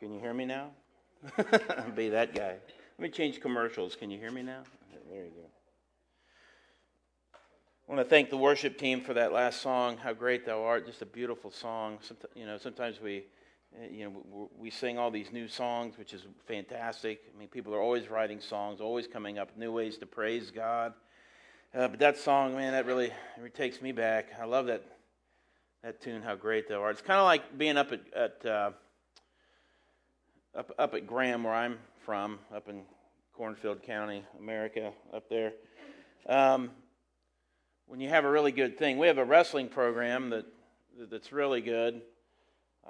Can you hear me now? I'll be that guy. Let me change commercials. Can you hear me now? There you go. I want to thank the worship team for that last song, How Great Thou Art, just a beautiful song. Sometimes we sing all these new songs, which is fantastic. I mean, people are always writing songs, always coming up with new ways to praise God. But that song, man, that really takes me back. I love that tune, How Great Thou Art. It's kind of like being up at Graham, where I'm from, up in Cornfield County, America, up there. When you have a really good thing. We have a wrestling program that's really good.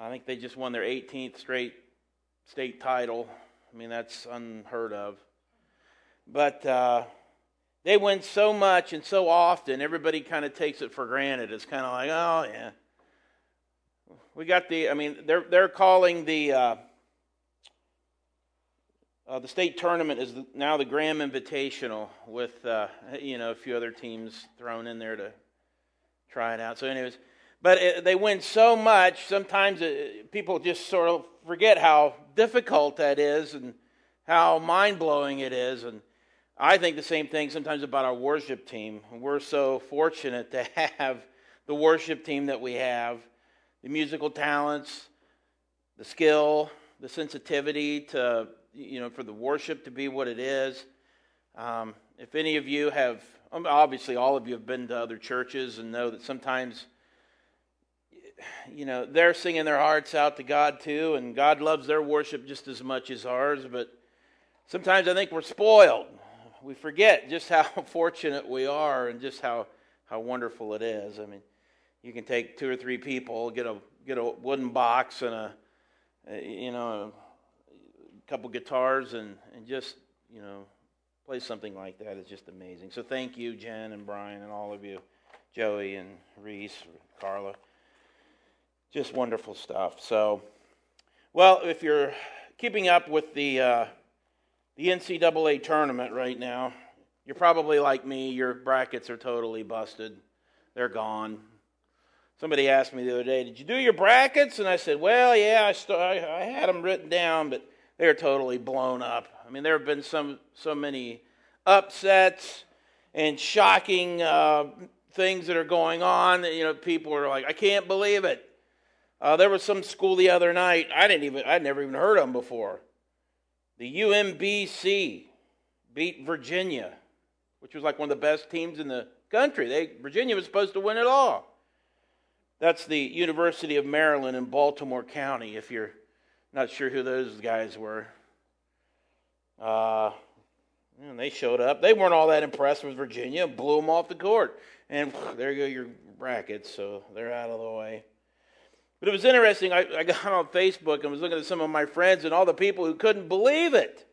I think they just won their 18th straight state title. I mean, that's unheard of. But they win so much and so often, everybody kind of takes it for granted. It's kind of like, oh, yeah. We got they're calling the state tournament is now the Graham Invitational with, a few other teams thrown in there to try it out. So anyways, but they win so much, sometimes people just sort of forget how difficult that is and how mind-blowing it is. And I think the same thing sometimes about our worship team. We're so fortunate to have the worship team that we have, the musical talents, the skill, the sensitivity to... for the worship to be what it is. If any of you have, obviously all of you have been to other churches and know that sometimes, they're singing their hearts out to God too, and God loves their worship just as much as ours, but sometimes I think we're spoiled. We forget just how fortunate we are and just how wonderful it is. I mean, you can take two or three people, get a wooden box and a couple guitars and just, play something like that. It's just amazing. So thank you, Jen and Brian and all of you, Joey and Reese, Carla. Just wonderful stuff. So, well, if you're keeping up with the NCAA tournament right now, you're probably like me. Your brackets are totally busted. They're gone. Somebody asked me the other day, did you do your brackets? And I said, well, yeah, I had them written down, but they're totally blown up. I mean, there have been so many upsets and shocking things that are going on. People are like, I can't believe it. There was some school the other night. I'd never even heard of them before. The UMBC beat Virginia, which was like one of the best teams in the country. Virginia was supposed to win it all. That's the University of Maryland in Baltimore County, if you're not sure who those guys were. And they showed up. They weren't all that impressed with Virginia. Blew them off the court. And there you go, your brackets. So they're out of the way. But it was interesting. I got on Facebook and was looking at some of my friends and all the people who couldn't believe it.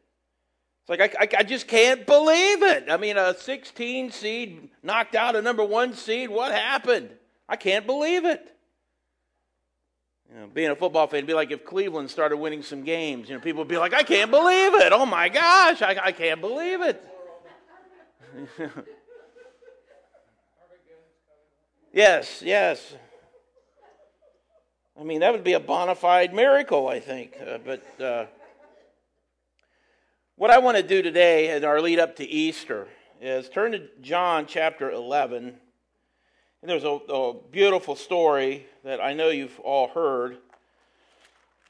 It's like, I just can't believe it. I mean, a 16 seed knocked out a number 1 seed. What happened? I can't believe it. Being a football fan, it'd be like if Cleveland started winning some games. People would be like, I can't believe it. Oh, my gosh, I can't believe it. Yes. I mean, that would be a bona fide miracle, I think. But what I want to do today in our lead up to Easter is turn to John chapter 11. And there's a beautiful story that I know you've all heard.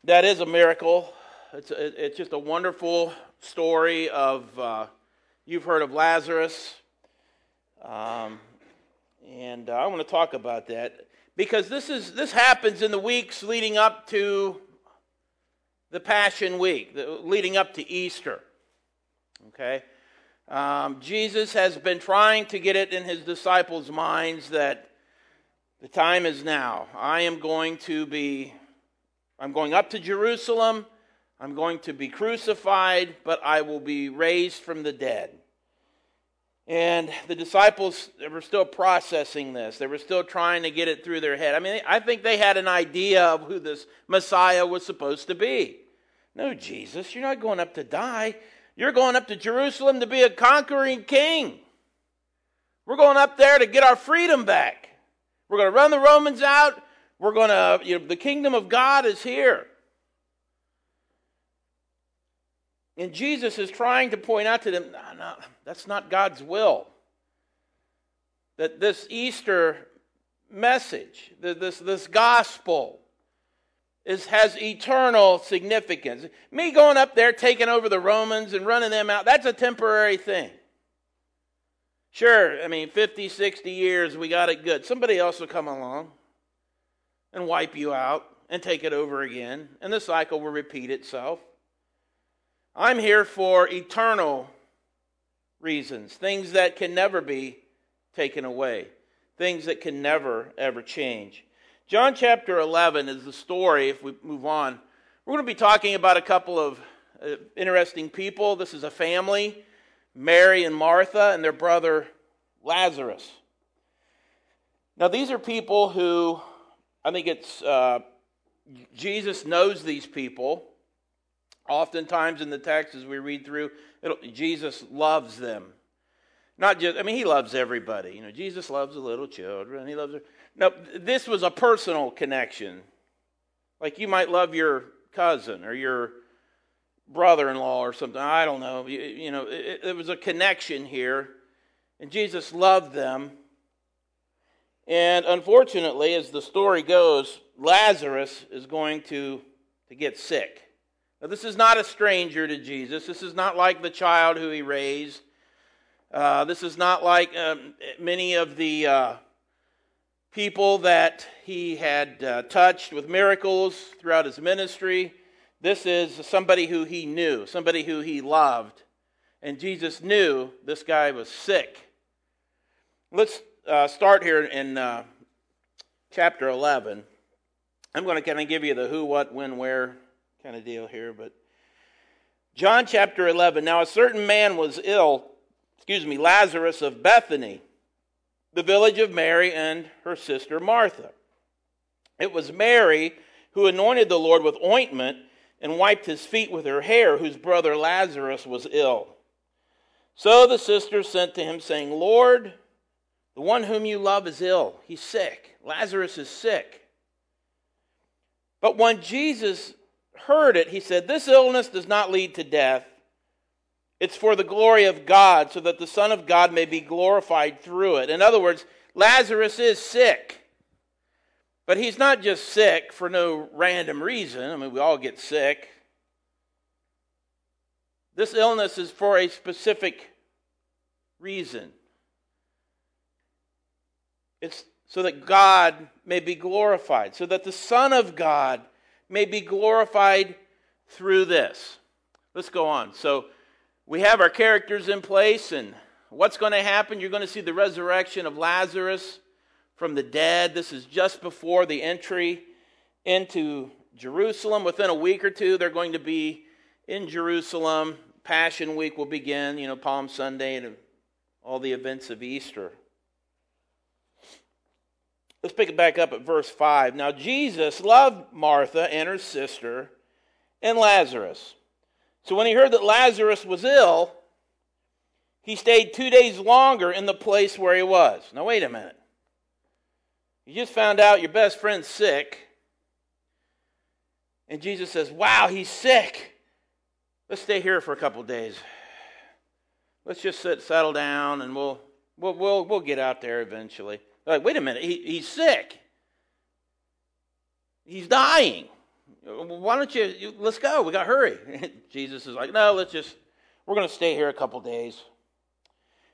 That is a miracle. It's just a wonderful story of, you've heard of Lazarus. And I want to talk about that. Because this happens in the weeks leading up to the Passion Week, leading up to Easter. Okay? Jesus has been trying to get it in his disciples' minds that the time is now. I'm going up to Jerusalem, I'm going to be crucified, but I will be raised from the dead. And the disciples, they were still processing this. They were still trying to get it through their head. I mean, I think they had an idea of who this Messiah was supposed to be. No, Jesus, you're not going up to die. You're going up to Jerusalem to be a conquering king. We're going up there to get our freedom back. We're going to run the Romans out. The kingdom of God is here. And Jesus is trying to point out to them, no, that's not God's will. That this Easter message, this gospel, has eternal significance. Me going up there, taking over the Romans and running them out, that's a temporary thing. Sure, 50, 60 years, we got it good. Somebody else will come along and wipe you out and take it over again, and the cycle will repeat itself. I'm here for eternal reasons, things that can never be taken away, things that can never, ever change. John chapter 11 is the story, if we move on. We're going to be talking about a couple of interesting people. This is a family, Mary and Martha, and their brother Lazarus. Now, these are people who, I think it's, Jesus knows these people. Oftentimes in the text, as we read through, Jesus loves them. Not just, he loves everybody. Jesus loves the little children. He loves her. No, this was a personal connection. Like you might love your cousin or your brother-in-law or something. I don't know. It was a connection here. And Jesus loved them. And unfortunately, as the story goes, Lazarus is going to get sick. Now, this is not a stranger to Jesus. This is not like the child who he raised. This is not like many of the people that he had touched with miracles throughout his ministry. This is somebody who he knew, somebody who he loved. And Jesus knew this guy was sick. Let's start here in chapter 11. I'm going to kind of give you the who, what, when, where kind of deal here. But John chapter 11. Now a certain man was ill, Lazarus of Bethany, the village of Mary and her sister Martha. It was Mary who anointed the Lord with ointment and wiped his feet with her hair, whose brother Lazarus was ill. So the sisters sent to him, saying, Lord, the one whom you love is ill. He's sick. Lazarus is sick. But when Jesus heard it, he said, this illness does not lead to death. It's for the glory of God, so that the Son of God may be glorified through it. In other words, Lazarus is sick. But he's not just sick for no random reason. We all get sick. This illness is for a specific reason. It's so that God may be glorified, so that the Son of God may be glorified through this. Let's go on. So we have our characters in place, and what's going to happen? You're going to see the resurrection of Lazarus from the dead. This is just before the entry into Jerusalem. Within a week or two, they're going to be in Jerusalem. Passion Week will begin, Palm Sunday and all the events of Easter. Let's pick it back up at verse 5. Now Jesus loved Martha and her sister and Lazarus. So when he heard that Lazarus was ill, he stayed 2 days longer in the place where he was. Now, wait a minute. You just found out your best friend's sick. And Jesus says, wow, he's sick. Let's stay here for a couple of days. Let's just settle down, and we'll get out there eventually. They're like, wait a minute, he's sick. He's dying. Why don't you, let's go, we got to hurry. Jesus is like, no, we're going to stay here a couple days.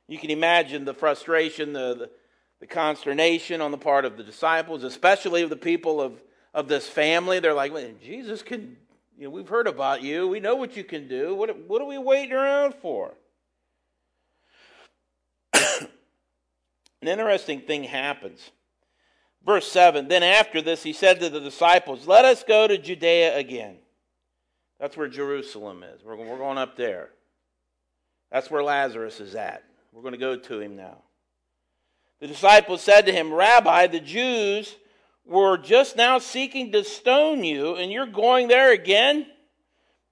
You can imagine the frustration, the consternation on the part of the disciples, especially the people of this family. They're like, well, Jesus can, we've heard about you. We know what you can do. What are we waiting around for? An interesting thing happens. Verse 7, then after this he said to the disciples, let us go to Judea again. That's where Jerusalem is. We're going up there. That's where Lazarus is at. We're going to go to him now. The disciples said to him, Rabbi, the Jews were just now seeking to stone you, and you're going there again?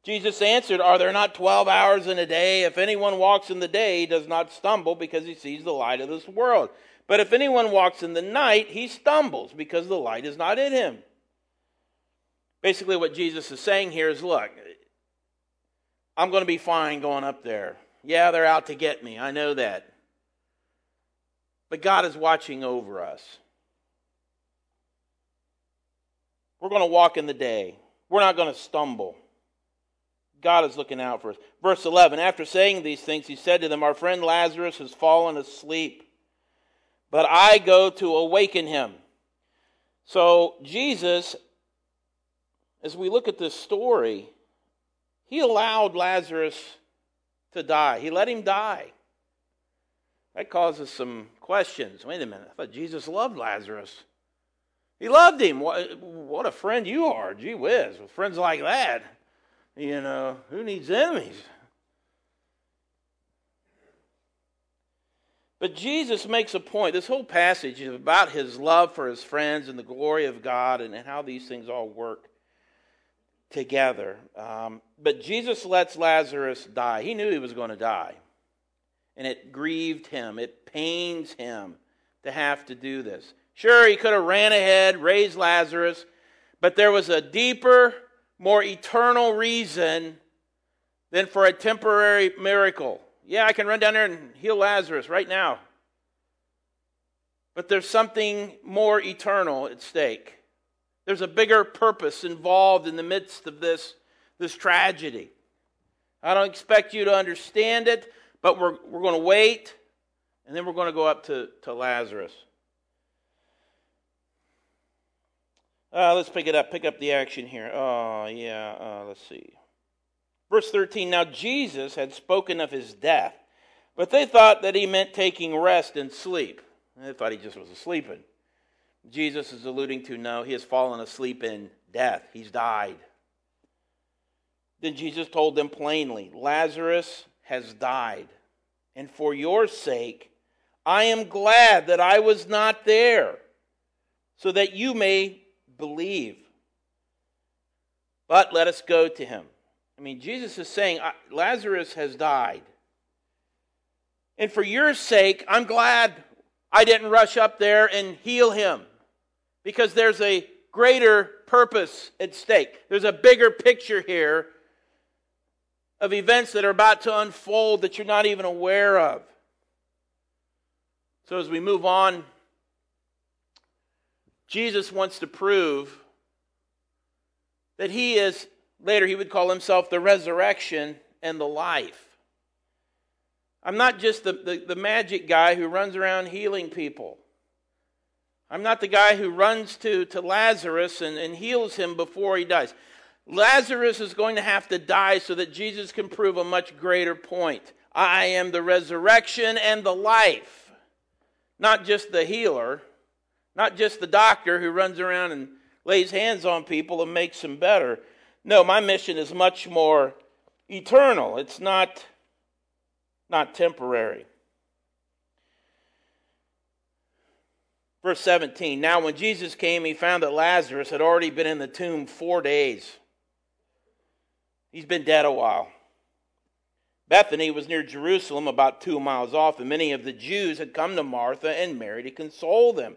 Jesus answered, are there not 12 hours in a day? If anyone walks in the day, he does not stumble because he sees the light of this world. But if anyone walks in the night, he stumbles because the light is not in him. Basically what Jesus is saying here is, look, I'm going to be fine going up there. Yeah, they're out to get me. I know that. But God is watching over us. We're going to walk in the day. We're not going to stumble. God is looking out for us. Verse 11, after saying these things, he said to them, "Our friend Lazarus has fallen asleep, but I go to awaken him." So Jesus, as we look at this story, he allowed Lazarus to die. He let him die. That causes some questions. Wait a minute, I thought Jesus loved Lazarus. He loved him. What a friend you are. Gee whiz, with friends like that. You know, who needs enemies? But Jesus makes a point. This whole passage is about his love for his friends and the glory of God and how these things all work together. But Jesus lets Lazarus die. He knew he was going to die. And it grieved him. It pains him to have to do this. Sure, he could have ran ahead, raised Lazarus, but there was a deeper, more eternal reason than for a temporary miracle. Yeah, I can run down there and heal Lazarus right now. But there's something more eternal at stake. There's a bigger purpose involved in the midst of this tragedy. I don't expect you to understand it, but we're going to wait, and then we're going to go up to Lazarus. Let's pick it up. Pick up the action here. Let's see. Verse 13, now Jesus had spoken of his death, but they thought that he meant taking rest and sleep. They thought he just was sleeping. Jesus is alluding to, no, he has fallen asleep in death. He's died. Then Jesus told them plainly, Lazarus has died, and for your sake, I am glad that I was not there, so that you may believe. But let us go to him. I mean, Jesus is saying, Lazarus has died. And for your sake, I'm glad I didn't rush up there and heal him, because there's a greater purpose at stake. There's a bigger picture here of events that are about to unfold that you're not even aware of. So as we move on, Jesus wants to prove that he is, later he would call himself the resurrection and the life. I'm not just the magic guy who runs around healing people. I'm not the guy who runs to Lazarus and heals him before he dies. Lazarus is going to have to die so that Jesus can prove a much greater point. I am the resurrection and the life. Not just the healer. Not just the doctor who runs around and lays hands on people and makes them better. No, my mission is much more eternal. It's not temporary. Verse 17, now when Jesus came, he found that Lazarus had already been in the tomb 4 days. He's been dead a while. Bethany was near Jerusalem, about 2 miles off, and many of the Jews had come to Martha and Mary to console them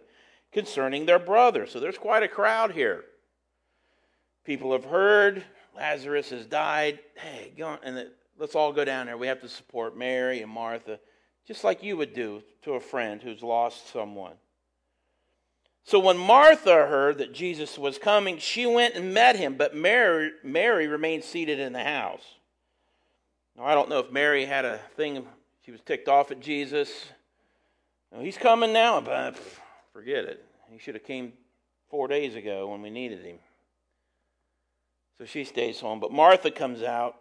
concerning their brother. So there's quite a crowd here. People have heard Lazarus has died. Hey, go on, and let's all go down there. We have to support Mary and Martha, just like you would do to a friend who's lost someone. So when Martha heard that Jesus was coming, she went and met him, but Mary remained seated in the house. Now, I don't know if Mary had a thing. She was ticked off at Jesus. No, he's coming now, but forget it. He should have came 4 days ago when we needed him. So she stays home, but Martha comes out.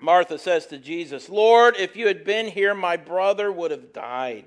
Martha says to Jesus, Lord, if you had been here, my brother would have died.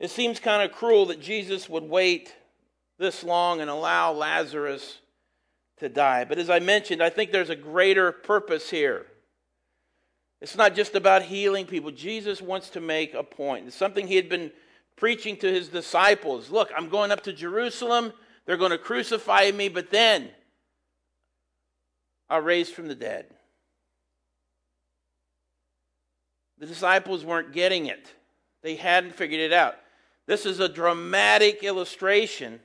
It seems kind of cruel that Jesus would wait this long and allow Lazarus to die. But as I mentioned, I think there's a greater purpose here. It's not just about healing people. Jesus wants to make a point. It's something he had been preaching to his disciples. Look, I'm going up to Jerusalem. They're going to crucify me, but then I'll raise from the dead. The disciples weren't getting it. They hadn't figured it out. This is a dramatic illustration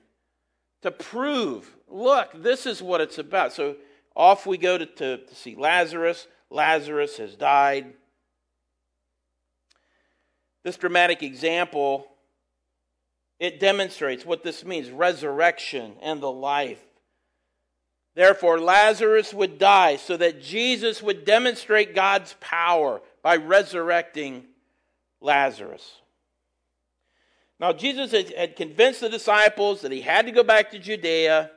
to prove, look, this is what it's about. So off we go to see Lazarus. Lazarus has died. This dramatic example, it demonstrates what this means, resurrection and the life. Therefore, Lazarus would die so that Jesus would demonstrate God's power by resurrecting Lazarus. Now, Jesus had convinced the disciples that he had to go back to Judea.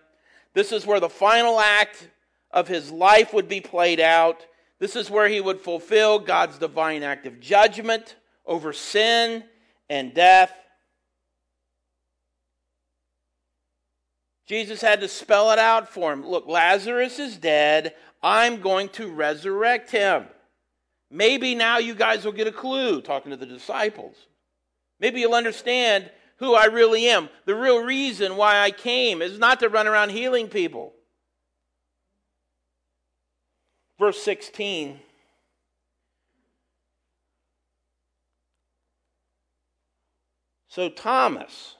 This is where the final act of his life would be played out. This is where he would fulfill God's divine act of judgment over sin and death. Jesus had to spell it out for him. Look, Lazarus is dead. I'm going to resurrect him. Maybe now you guys will get a clue, talking to the disciples. Maybe you'll understand who I really am. The real reason why I came is not to run around healing people. Verse 16. So Thomas,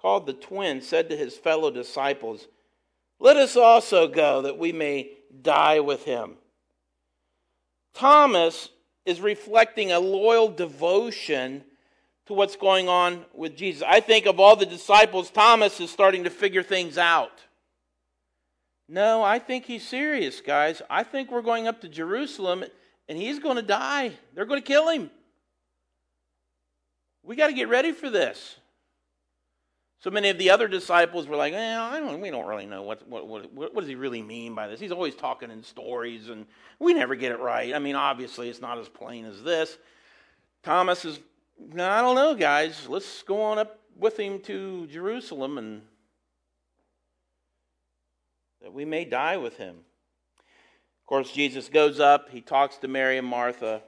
called the twin, said to his fellow disciples, "Let us also go, that we may die with him." Thomas is reflecting a loyal devotion to what's going on with Jesus. I think of all the disciples, Thomas is starting to figure things out. No, I think he's serious, guys. I think we're going up to Jerusalem, and he's going to die. They're going to kill him. We got to get ready for this. So many of the other disciples were like, we don't really know what does he really mean by this. He's always talking in stories, and we never get it right. I mean, obviously, it's not as plain as this. Thomas is, no, I don't know, guys. Let's go on up with him to Jerusalem, and that we may die with him. Of course, Jesus goes up. He talks to Mary and Martha.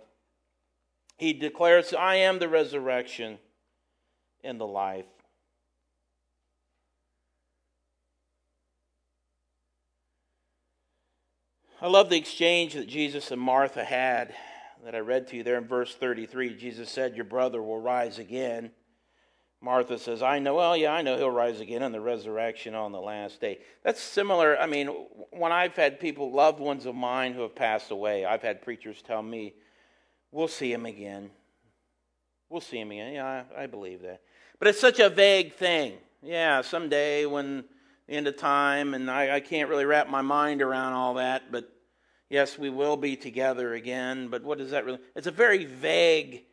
He declares, "I am the resurrection and the life." I love the exchange that Jesus and Martha had that I read to you there in verse 33. Jesus said, "Your brother will rise again." Martha says, I know he'll rise again in the resurrection on the last day. That's similar. I mean, when I've had people, loved ones of mine who have passed away, I've had preachers tell me, "We'll see him again. We'll see him again." Yeah, I believe that. But it's such a vague thing. Yeah, someday when the end of time, and I can't really wrap my mind around all that, but yes, we will be together again, but what does that really... It's a very vague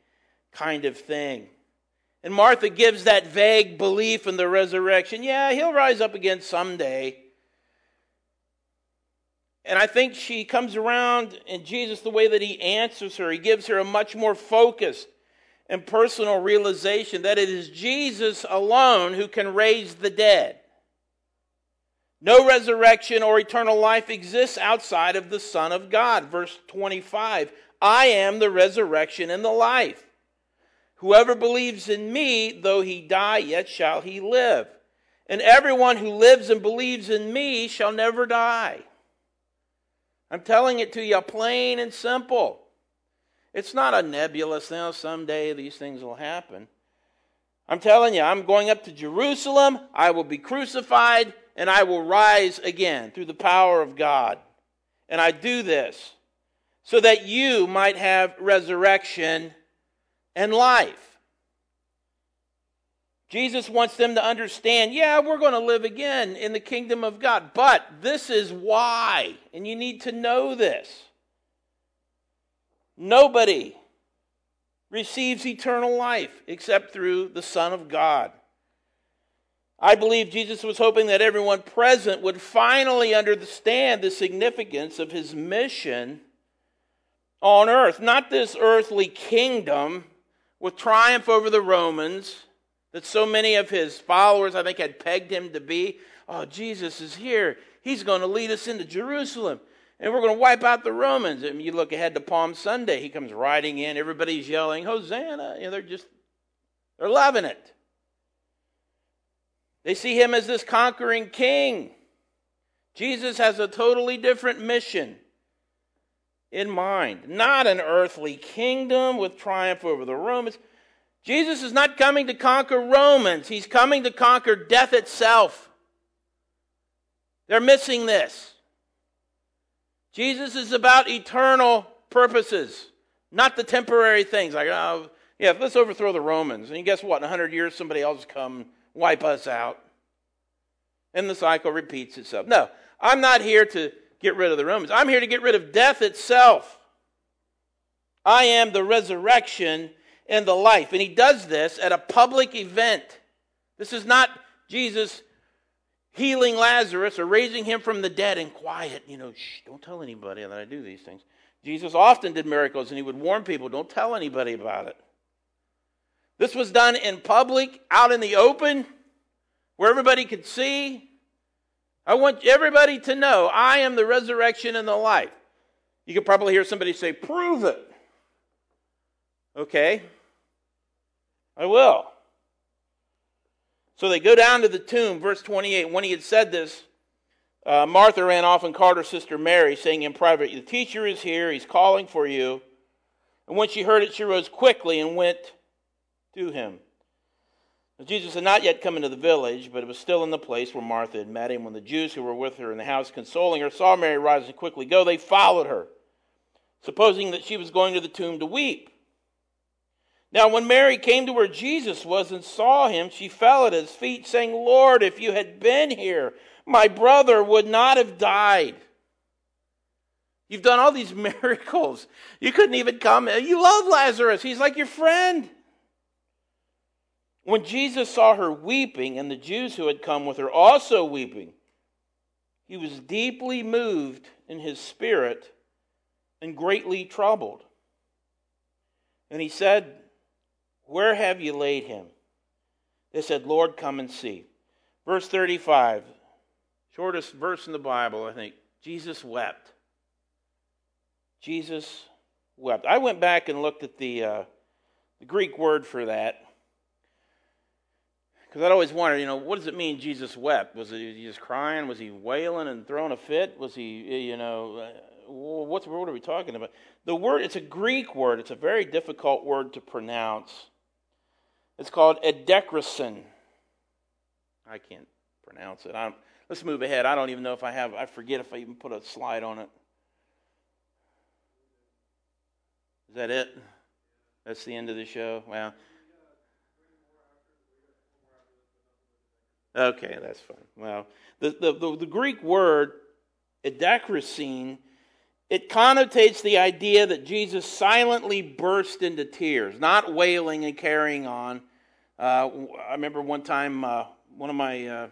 kind of thing. And Martha gives that vague belief in the resurrection. Yeah, he'll rise up again someday. And I think she comes around, and Jesus, the way that he answers her, he gives her a much more focused and personal realization that it is Jesus alone who can raise the dead. No resurrection or eternal life exists outside of the Son of God. Verse 25, "I am the resurrection and the life. Whoever believes in me, though he die, yet shall he live. And everyone who lives and believes in me shall never die." I'm telling it to you plain and simple. It's not a nebulous thing. Oh, someday these things will happen. I'm telling you, I'm going up to Jerusalem. I will be crucified, and I will rise again through the power of God. And I do this so that you might have resurrection and life. Jesus wants them to understand, yeah, we're going to live again in the kingdom of God, but this is why, and you need to know this. Nobody receives eternal life except through the Son of God. I believe Jesus was hoping that everyone present would finally understand the significance of his mission on earth. Not this earthly kingdom with triumph over the Romans that so many of his followers, I think, had pegged him to be. Oh, Jesus is here. He's going to lead us into Jerusalem, and we're going to wipe out the Romans. And you look ahead to Palm Sunday. He comes riding in. Everybody's yelling, Hosanna. You know, they're loving it. They see him as this conquering king. Jesus has a totally different mission in mind. Not an earthly kingdom with triumph over the Romans. Jesus is not coming to conquer Romans. He's coming to conquer death itself. They're missing this. Jesus is about eternal purposes, not the temporary things. Like, oh, yeah, let's overthrow the Romans. And guess what? In 100 years, somebody else come wipe us out. And the cycle repeats itself. No, I'm not here to get rid of the Romans. I'm here to get rid of death itself. I am the resurrection and the life. And he does this at a public event. This is not Jesus healing Lazarus or raising him from the dead in quiet. You know, shh, don't tell anybody that I do these things. Jesus often did miracles and he would warn people, don't tell anybody about it. This was done in public, out in the open, where everybody could see. I want everybody to know I am the resurrection and the life. You could probably hear somebody say, prove it. Okay, I will. So they go down to the tomb, verse 28. When he had said this, Martha ran off and called her sister Mary, saying in private, the teacher is here, he's calling for you. And when she heard it, she rose quickly and went to him. Jesus had not yet come into the village, but it was still in the place where Martha had met him. When the Jews who were with her in the house, consoling her, saw Mary rise and quickly go, they followed her, supposing that she was going to the tomb to weep. Now when Mary came to where Jesus was and saw him, she fell at his feet, saying, Lord, if you had been here, my brother would not have died. You've done all these miracles. You couldn't even come. You love Lazarus. He's like your friend. When Jesus saw her weeping, and the Jews who had come with her also weeping, he was deeply moved in his spirit and greatly troubled. And he said, where have you laid him? They said, Lord, come and see. Verse 35, shortest verse in the Bible, I think. Jesus wept. Jesus wept. I went back and looked at the Greek word for that. Because I'd always wondered, you know, what does it mean Jesus wept? Was he just crying? Was he wailing and throwing a fit? Was he, you know, what are we talking about? The word, it's a Greek word. It's a very difficult word to pronounce. It's called edekrisen. I can't pronounce it. Let's move ahead. I don't even know if I have, I forget if I even put a slide on it. Is that it? That's the end of the show? Wow. Okay, that's fine. Well, the Greek word, edakrosine, it connotates the idea that Jesus silently burst into tears, not wailing and carrying on. I remember one time, one of my,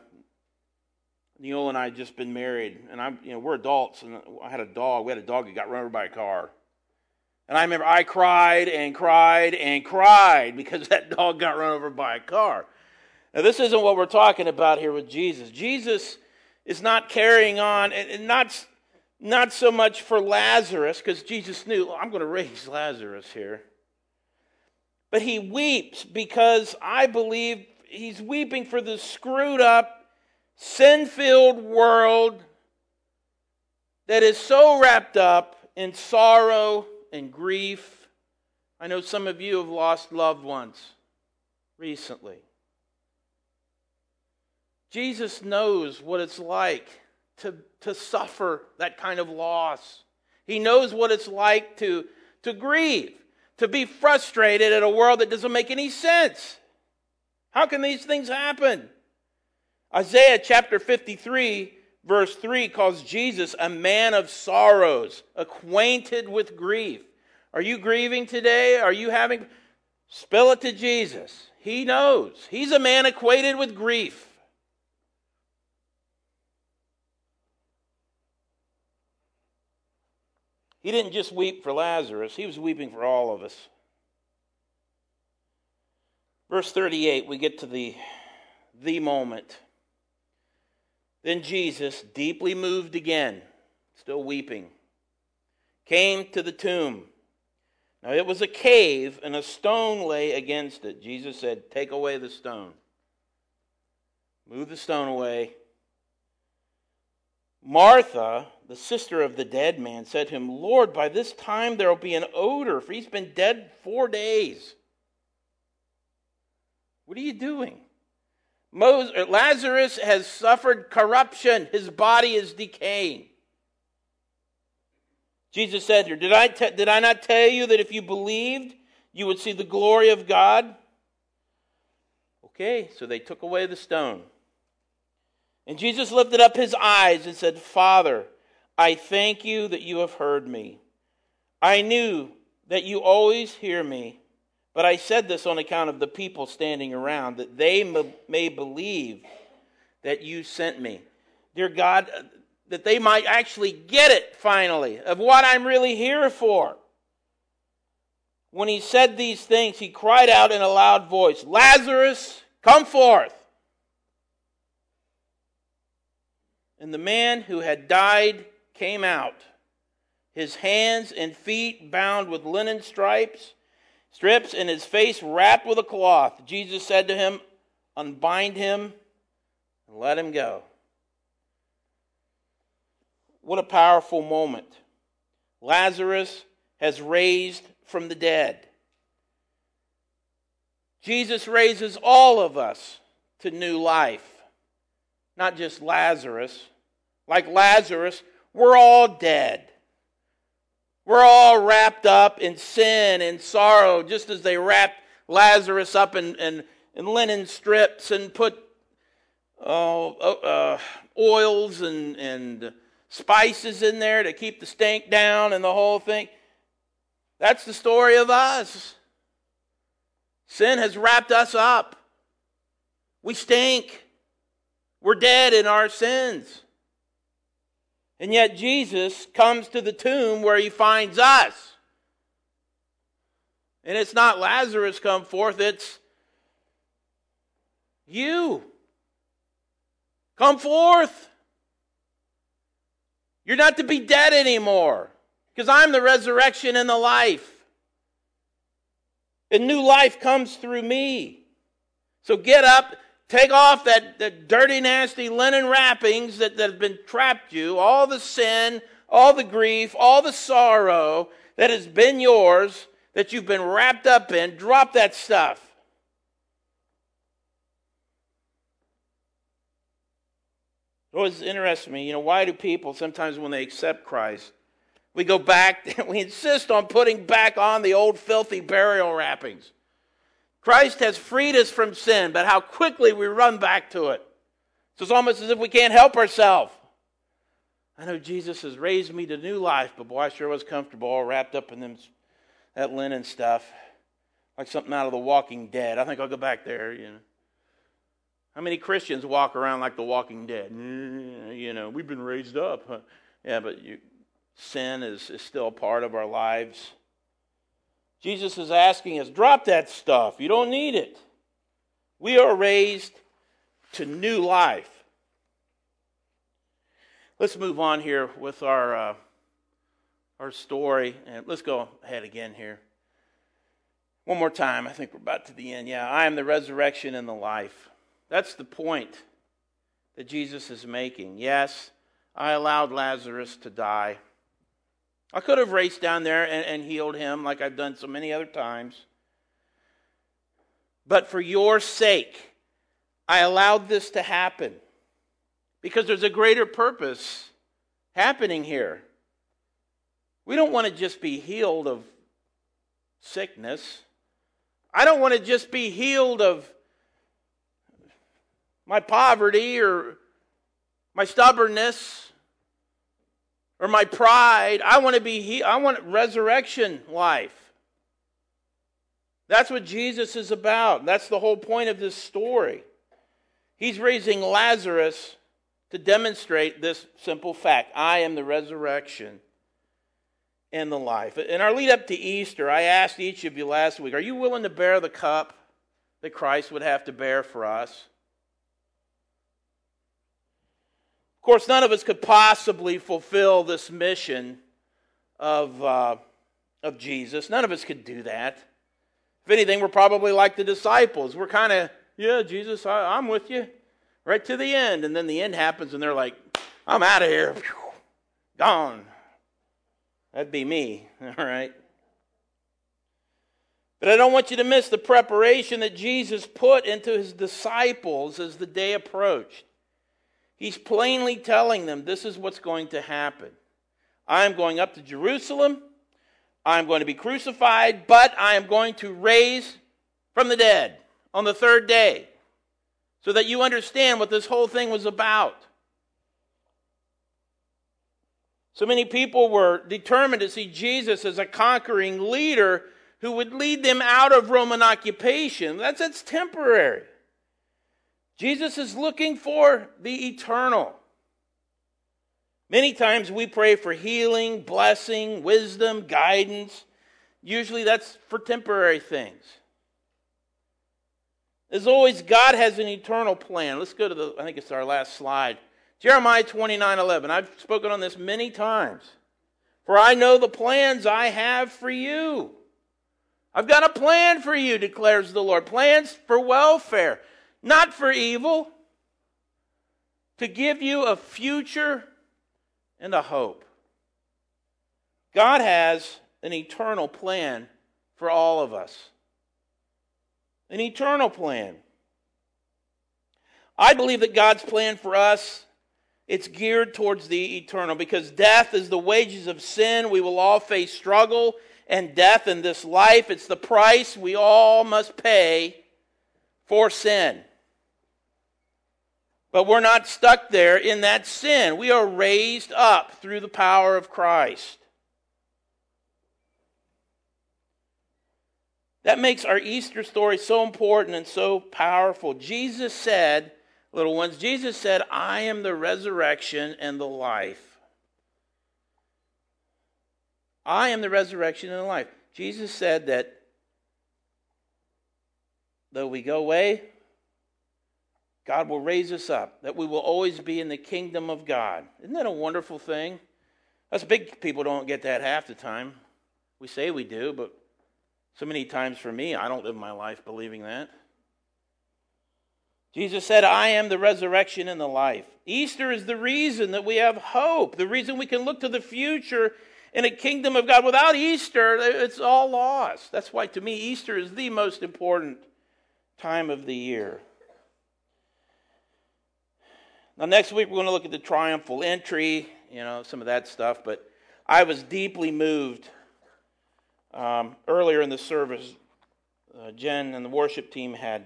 Neola and I had just been married, and we're adults, and I had a dog. We had a dog that got run over by a car. And I remember I cried and cried and cried because that dog got run over by a car. Now, this isn't what we're talking about here with Jesus. Jesus is not carrying on, and not so much for Lazarus, because Jesus knew, I'm going to raise Lazarus here. But he weeps because I believe he's weeping for the screwed up, sin-filled world that is so wrapped up in sorrow and grief. I know some of you have lost loved ones recently. Jesus knows what it's like to suffer that kind of loss. He knows what it's like to grieve, to be frustrated at a world that doesn't make any sense. How can these things happen? Isaiah chapter 53, verse 3, calls Jesus a man of sorrows, acquainted with grief. Are you grieving today? Are you having? Spill it to Jesus. He knows. He's a man acquainted with grief. He didn't just weep for Lazarus. He was weeping for all of us. Verse 38, we get to the moment. Then Jesus, deeply moved again, still weeping, came to the tomb. Now it was a cave, and a stone lay against it. Jesus said, "Take away the stone." Move the stone away. Martha, the sister of the dead man, said to him, "Lord, by this time there will be an odor, for he's been dead 4 days. What are you doing? Lazarus has suffered corruption. His body is decaying." Jesus said to her, did I not tell you that if you believed, you would see the glory of God? Okay, so they took away the stone. And Jesus lifted up his eyes and said, "Father, I thank you that you have heard me. I knew that you always hear me, but I said this on account of the people standing around, that they may believe that you sent me." Dear God, that they might actually get it, finally, of what I'm really here for. When he said these things, he cried out in a loud voice, "Lazarus, come forth!" And the man who had died came out, his hands and feet bound with linen strips, and his face wrapped with a cloth. Jesus said to him, "Unbind him and let him go." What a powerful moment. Lazarus has raised from the dead. Jesus raises all of us to new life, not just Lazarus. Like Lazarus, we're all dead. We're all wrapped up in sin and sorrow, just as they wrapped Lazarus up in linen strips and put oils and spices in there to keep the stink down and the whole thing. That's the story of us. Sin has wrapped us up. We stink. We're dead in our sins. And yet Jesus comes to the tomb where he finds us. And it's not Lazarus come forth, it's you. Come forth. You're not to be dead anymore, because I'm the resurrection and the life. And new life comes through me. So get up. Take off that dirty, nasty linen wrappings that have been trapped you, all the sin, all the grief, all the sorrow that has been yours, that you've been wrapped up in. Drop that stuff. It always interests me, why do people sometimes when they accept Christ, we go back, we insist on putting back on the old filthy burial wrappings. Christ has freed us from sin, but how quickly we run back to it. So it's almost as if we can't help ourselves. I know Jesus has raised me to new life, but boy, I sure was comfortable all wrapped up in that linen stuff. Like something out of The Walking Dead. I think I'll go back there, How many Christians walk around like The Walking Dead? We've been raised up. Huh? Yeah, but sin is still a part of our lives. Jesus is asking us, drop that stuff. You don't need it. We are raised to new life. Let's move on here with our story. And let's go ahead again here. One more time. I think we're about to the end. Yeah, I am the resurrection and the life. That's the point that Jesus is making. Yes, I allowed Lazarus to die. I could have raced down there and healed him like I've done so many other times. But for your sake, I allowed this to happen. Because there's a greater purpose happening here. We don't want to just be healed of sickness. I don't want to just be healed of my poverty or my stubbornness. Or my pride. I want resurrection life. That's what Jesus is about. That's the whole point of this story. He's raising Lazarus to demonstrate this simple fact. I am the resurrection and the life. In our lead up to Easter, I asked each of you last week, are you willing to bear the cup that Christ would have to bear for us? Of course, none of us could possibly fulfill this mission of Jesus. None of us could do that. If anything, we're probably like the disciples. We're kind of, yeah, Jesus, I'm with you right to the end. And then the end happens and they're like, I'm out of here. Gone. That'd be me, all right? But I don't want you to miss the preparation that Jesus put into his disciples as the day approached. He's plainly telling them, this is what's going to happen. I'm going up to Jerusalem. I'm going to be crucified, but I am going to raise from the dead on the third day so that you understand what this whole thing was about. So many people were determined to see Jesus as a conquering leader who would lead them out of Roman occupation. That's temporary. Jesus is looking for the eternal. Many times we pray for healing, blessing, wisdom, guidance. Usually that's for temporary things. As always, God has an eternal plan. Let's go to I think it's our last slide. Jeremiah 29:11. I've spoken on this many times. For I know the plans I have for you. I've got a plan for you, declares the Lord. Plans for welfare, not for evil. To give you a future and a hope. God has an eternal plan for all of us. An eternal plan. I believe that God's plan for us, it's geared towards the eternal, because death is the wages of sin. We will all face struggle and death in this life. It's the price we all must pay for sin. But we're not stuck there in that sin. We are raised up through the power of Christ. That makes our Easter story so important and so powerful. Jesus said, little ones, Jesus said, I am the resurrection and the life. I am the resurrection and the life. Jesus said that though we go away, God will raise us up, that we will always be in the kingdom of God. Isn't that a wonderful thing? Us big people don't get that half the time. We say we do, but so many times for me, I don't live my life believing that. Jesus said, I am the resurrection and the life. Easter is the reason that we have hope, the reason we can look to the future in a kingdom of God. Without Easter, it's all lost. That's why, to me, Easter is the most important time of the year. Now, next week, we're going to look at the triumphal entry, some of that stuff. But I was deeply moved earlier in the service. Jen and the worship team had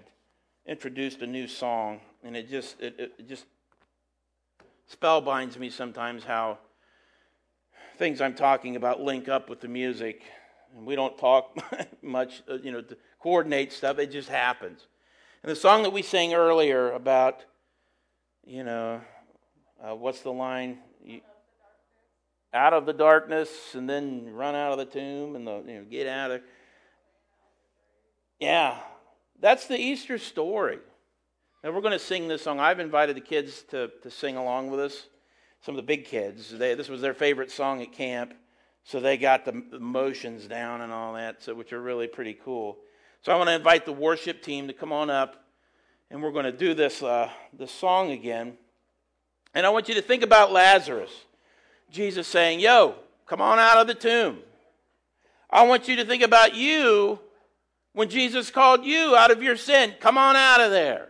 introduced a new song, and it just spellbinds me sometimes how things I'm talking about link up with the music, and we don't talk much, to coordinate stuff. It just happens. And the song that we sang earlier about, what's the line? Out of the darkness, and then run out of the tomb, and get out of there. Yeah. That's the Easter story. Now, we're going to sing this song. I've invited the kids to sing along with us, some of the big kids. This was their favorite song at camp, so they got the motions down and all that, which are really pretty cool. So I want to invite the worship team to come on up, and we're going to do this song again. And I want you to think about Lazarus. Jesus saying, come on out of the tomb. I want you to think about you. When Jesus called you out of your sin, come on out of there.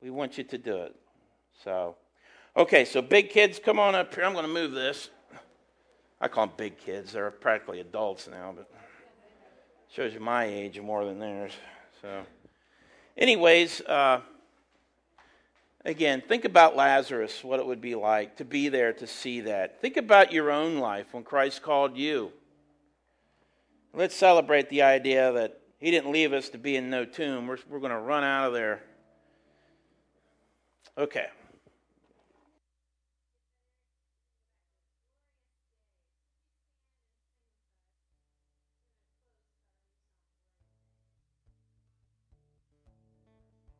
We want you to do it. So big kids, come on up here. I'm going to move this. I call them big kids. They're practically adults now, but shows you my age more than theirs. So anyways, again, think about Lazarus, what it would be like to be there, to see that. Think about your own life when Christ called you. Let's celebrate the idea that he didn't leave us to be in no tomb. We're going to run out of there. Okay.